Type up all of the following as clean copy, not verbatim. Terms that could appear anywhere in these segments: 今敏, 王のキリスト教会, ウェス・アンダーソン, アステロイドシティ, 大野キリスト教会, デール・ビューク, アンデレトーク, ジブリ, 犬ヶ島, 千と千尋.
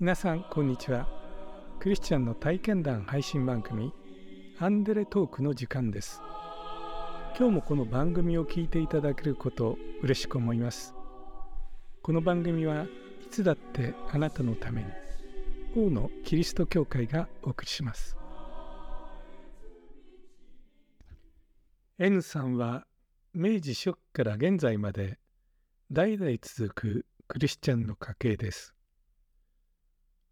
皆さんこんにちは。クリスチャンの体験談配信番組アンデレトークの時間です。今日もこの番組を聞いていただけることを嬉しく思います。この番組はいつだってあなたのために王のキリスト教会がお送りします。 N さんは明治初期から現在まで代々続くクリスチャンの家系です。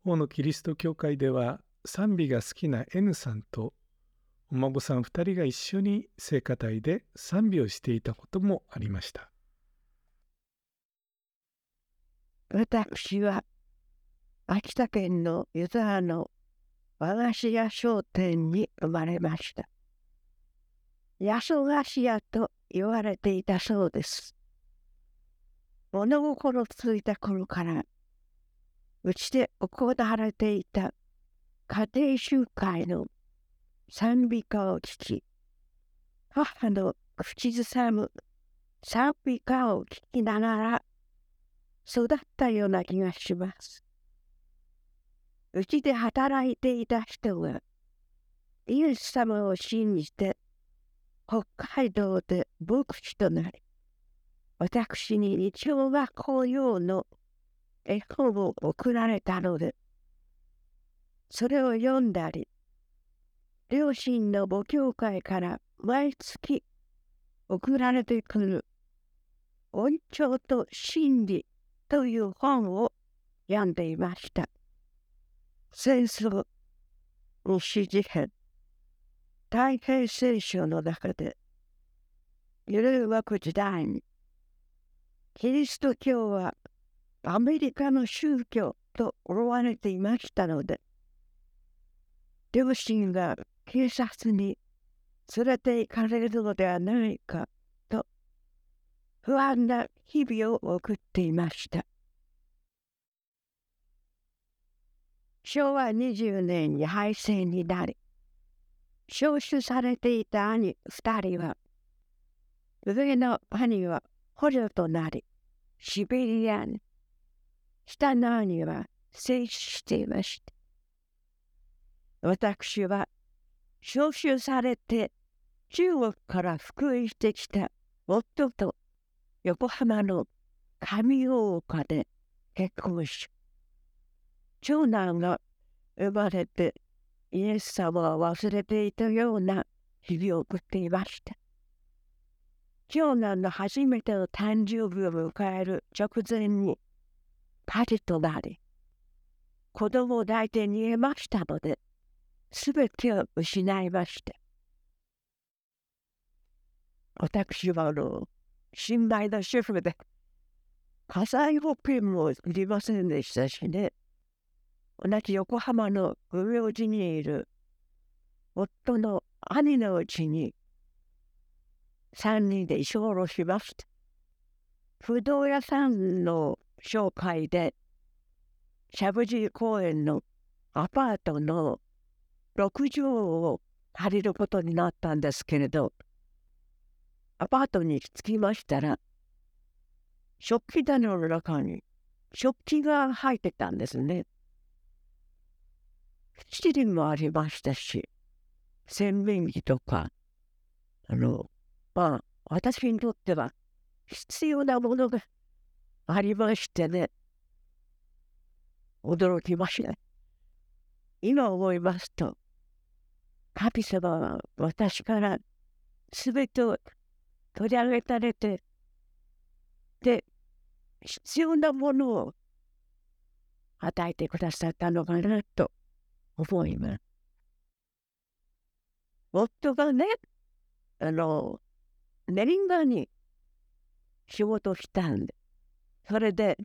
王のキリスト教会では賛美が好きな N さんとお孫さん2人が一緒に聖歌隊で賛美をしていたこともありました。私は秋田県の湯沢の和菓子屋商店に生まれました。八十菓子屋と言われていたそうです。物心ついた頃からうちで行われていた家庭集会の賛美歌を聞き、母の口ずさむ賛美歌を聞きながら育ったような気がします。うちで働いていた人がイエス様を信じて北海道で牧師となり、私に日曜学校用の絵本を送られたので、それを読んだり、両親の母教会から毎月送られてくる音調と真理という本を読んでいました。戦争、日事変、太平聖書の中で、ユダヤ国時代に、キリスト教はアメリカの宗教と思われていましたので、両親が警察に連れて行かれるのではないかと不安な日々を送っていました。昭和20年に敗戦になり、召集されていた兄2人は、上の兄は捕虜となり、シベリアに、下の兄は戦死していました。私は召集されて中国から復員してきた夫と横浜の上大岡で結婚し、長男が生まれてイエス様を忘れていたような日々を送っていました。長男の初めての誕生日を迎える直前にパリとなり、子供を抱いて逃げましたので、すべてを失いました。私は新米の主婦で、火災保険もいりませんでしたしね、同じ横浜の御用地にいる夫の兄のうちに3人で居候しました。不動屋さんの紹介で、しゃぶじ公園のアパートの6畳を借りることになったんですけれど、アパートに着きましたら、食器棚の中に食器が入ってたんですね。七輪もありましたし、洗面器とか、私にとっては必要なものがありましてね、驚きました。今思いますと、神様は私からすべてを取り上げられて、で、必要なものを与えてくださったのかなと思います。夫がね、練馬に仕事したんで、それで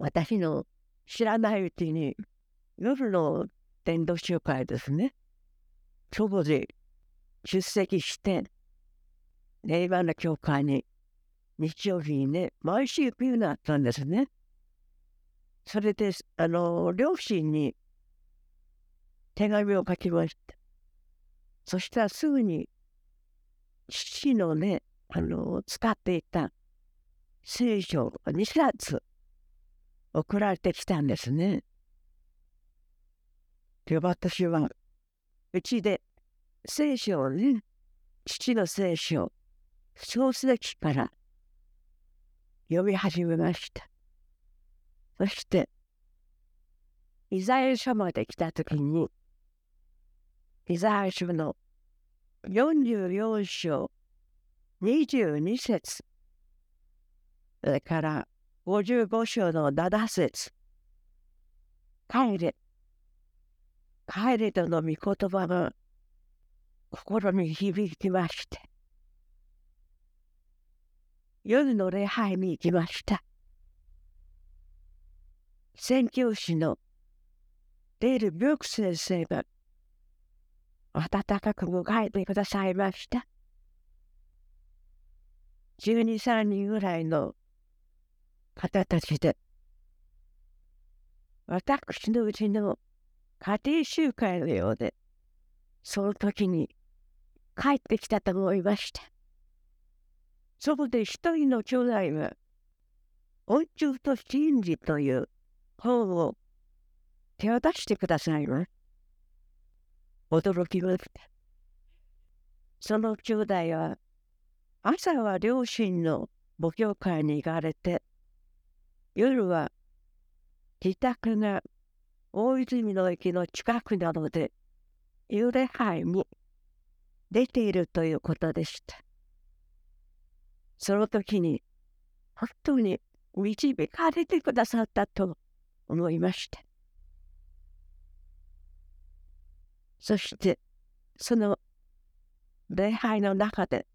私の知らないうちに夜の伝道集会ですね、当時出席して練馬の教会に日曜日にね、毎週行くようになったんですね。それで両親に手紙を書きました。そしたらすぐに父のね、使っていた聖書が2冊送られてきたんですね。けど、私はうちで聖書をね、父の聖書、創世記から読み始めました。そしてイザヤ書まで来たときに、イザヤ書の44章22節から55章の7節、帰れ、帰れとの御言葉が心に響きまして、夜の礼拝に行きました。宣教師のデール・ビューク先生が温かく迎えてくださいました。12、3人ぐらいの方たちで、私のうちの家庭集会のようで、その時に帰ってきたと思いました。そこで一人の兄弟が「恩中と真理」という本を手渡してくださいました。驚きました。その兄弟は朝は両親の母教会に行かれて、夜は自宅が大泉の駅の近くなので幽霊杯に出ているということでした。その時に本当に導かれてくださったと思いました。そしてその礼拝の中で、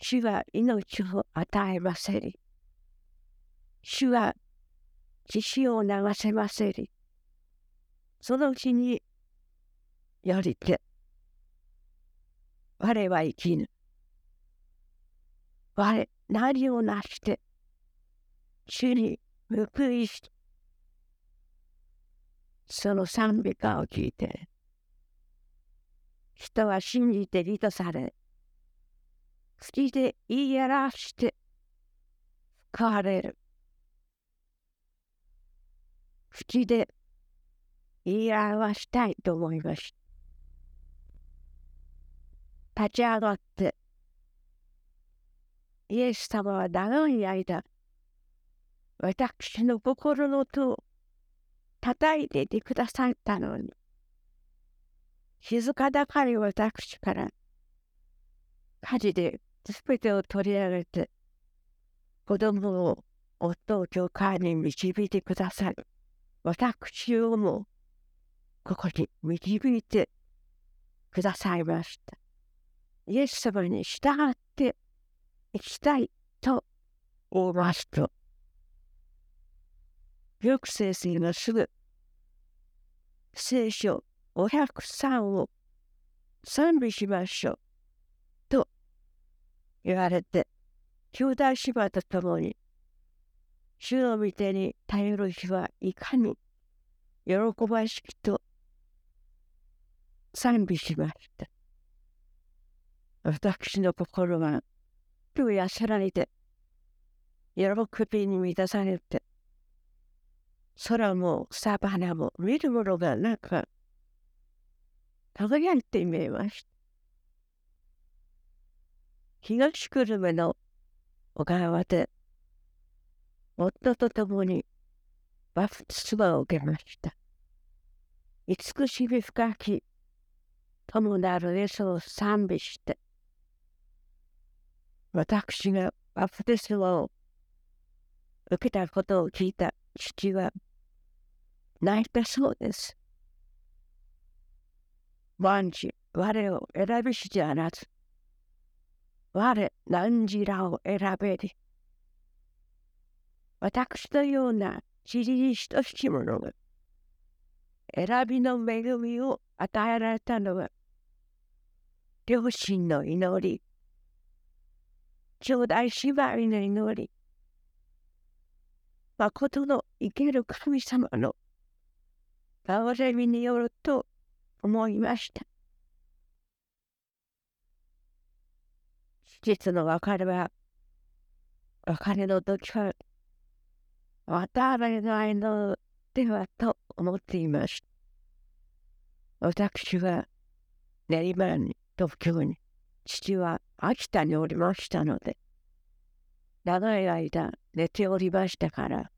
主は命を与えませり、主は血潮を流せませり、そのうちによりて我は生きぬ、我何をなして主に報いし、その賛美歌を聞いて、人は信じて義とされ、口で言い表して救われる。口で言い表したいと思いました。立ち上がって、イエス様は長い間私の心の戸を叩いていてくださったのに、静かだかり私から家事ですべてを取り上げて、子供を夫を教会に導いてくださる。私をもここに導いてくださいました。イエス様に従っていきたいと思いますと、ビューク先生がすぐ聖書503を賛美しましょうと言われて、兄弟姉と共に、主の御手に頼る日はいかに喜ばしくと賛美しました。私の心はと安らいで、喜びに満たされて、空も草花も見るものがなんか輝いて見えました。東久留米の小川で夫と共にバプテスマを受けました。慈しみ深き友なるイエスを賛美して、私がバプテスマを受けたことを聞いた父は泣いたそうです。万事我を選びしじゃなず、我何時らを選べり。私のような知事に等しき者が選びの恵みを与えられたのは、両親の祈り、兄弟姉妹の祈り、誠の生ける神様の憐れみによると思いました。実の別れは、別れの時は渡られないのではと思っていました。私は練馬に、東京に、父は秋田におりましたので、長い間寝ておりましたから、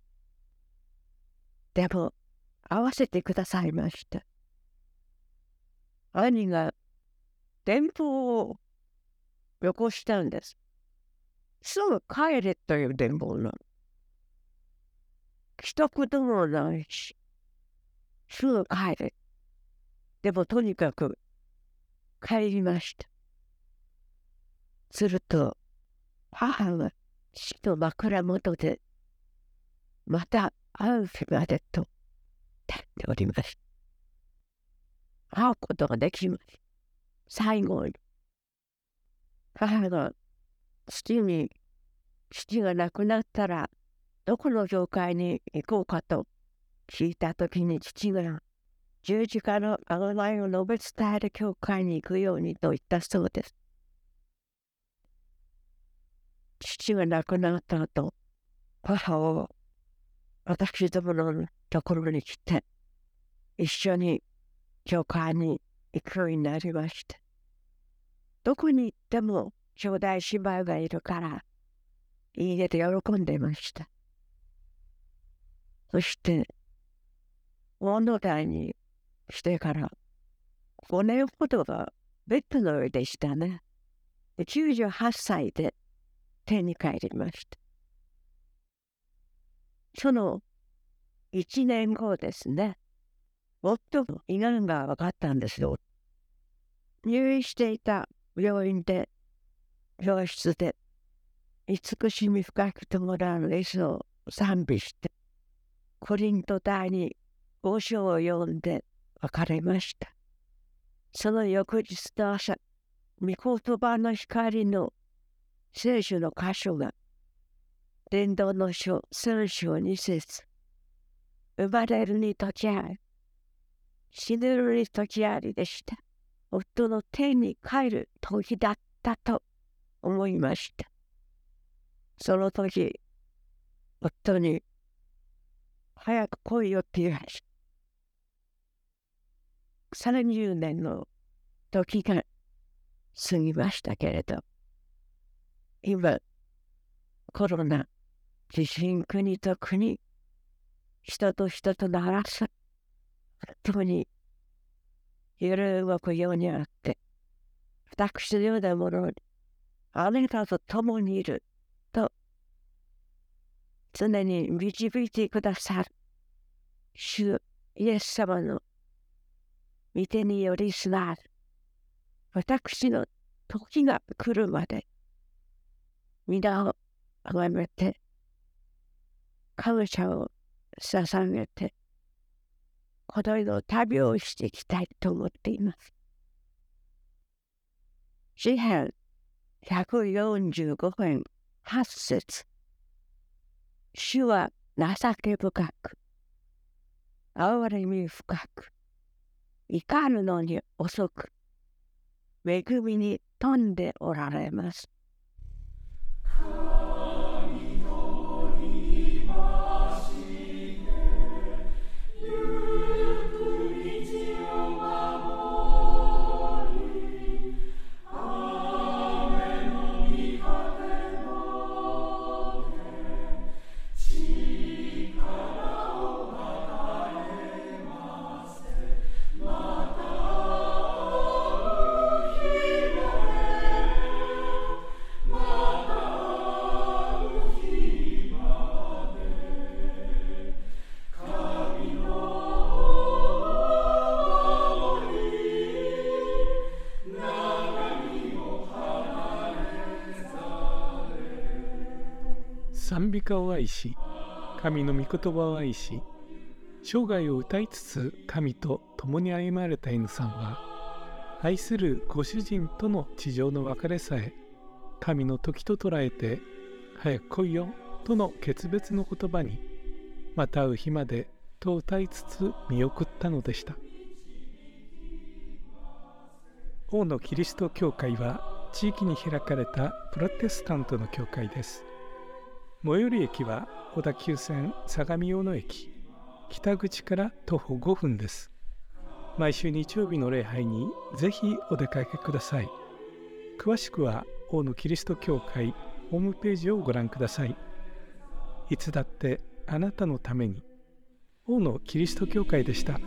でも会わせてくださいました。兄が電報をよこしたんです。すぐ帰れという電報なの。既読でもないし、すぐ帰れ。でもとにかく帰りました。すると母は父の枕元でまた会う日までと立っておりました。会うことができます。最後に母が父が亡くなったらどこの教会に行こうかと聞いたときに、父が十字架の贖いを述べ伝える教会に行くようにと言ったそうです。父が亡くなった後、母を私どものところに来て、一緒に教会に行くようになりました。どこに行っても兄弟姉妹がいるから、いいねと喜んでいました。そして、大野台にしてから5年ほどがベッドの上でしたね。98歳で手に帰りました。その1年後ですね、夫の胃がんが分かったんですよ。入院していた病室で、慈しみ深く伴うイエスを賛美して、コリント隊に五章を読んで別れました。その翌日の朝、御言葉の光の聖書の箇所が、伝道の書3章2節、生まれるにときあり、死ぬるにときありでした。夫の天に帰る時だったと思いました。その時、夫に、早く来いよって言われました。30年の時が過ぎましたけれど、今、コロナ、地震、国と国、人と人との争い、本当に揺れ動くようにあって、私のようなものに、あなたと共にいると、常に導いてくださる、主イエス様の御手によりすがる、私の時が来るまで、皆をあがめて、感謝を捧げて、この世の旅をしていきたいと思っています。詩編145編8節。主は情け深く、憐れみ深く、怒るのに遅く、恵みに富んでおられます。賛美歌を愛し、神の御言葉を愛し、生涯を歌いつつ神と共に歩まれた N さんは、愛するご主人との地上の別れさえ神の時と捉えて、早く来いよとの決別の言葉に、また会う日までと歌いつつ見送ったのでした。大野キリスト教会は地域に開かれたプロテスタントの教会です。最寄り駅は小田急線相模大野駅、北口から徒歩5分です。毎週日曜日の礼拝にぜひお出かけください。詳しくは大野キリスト教会ホームページをご覧ください。いつだってあなたのために、大野キリスト教会でした。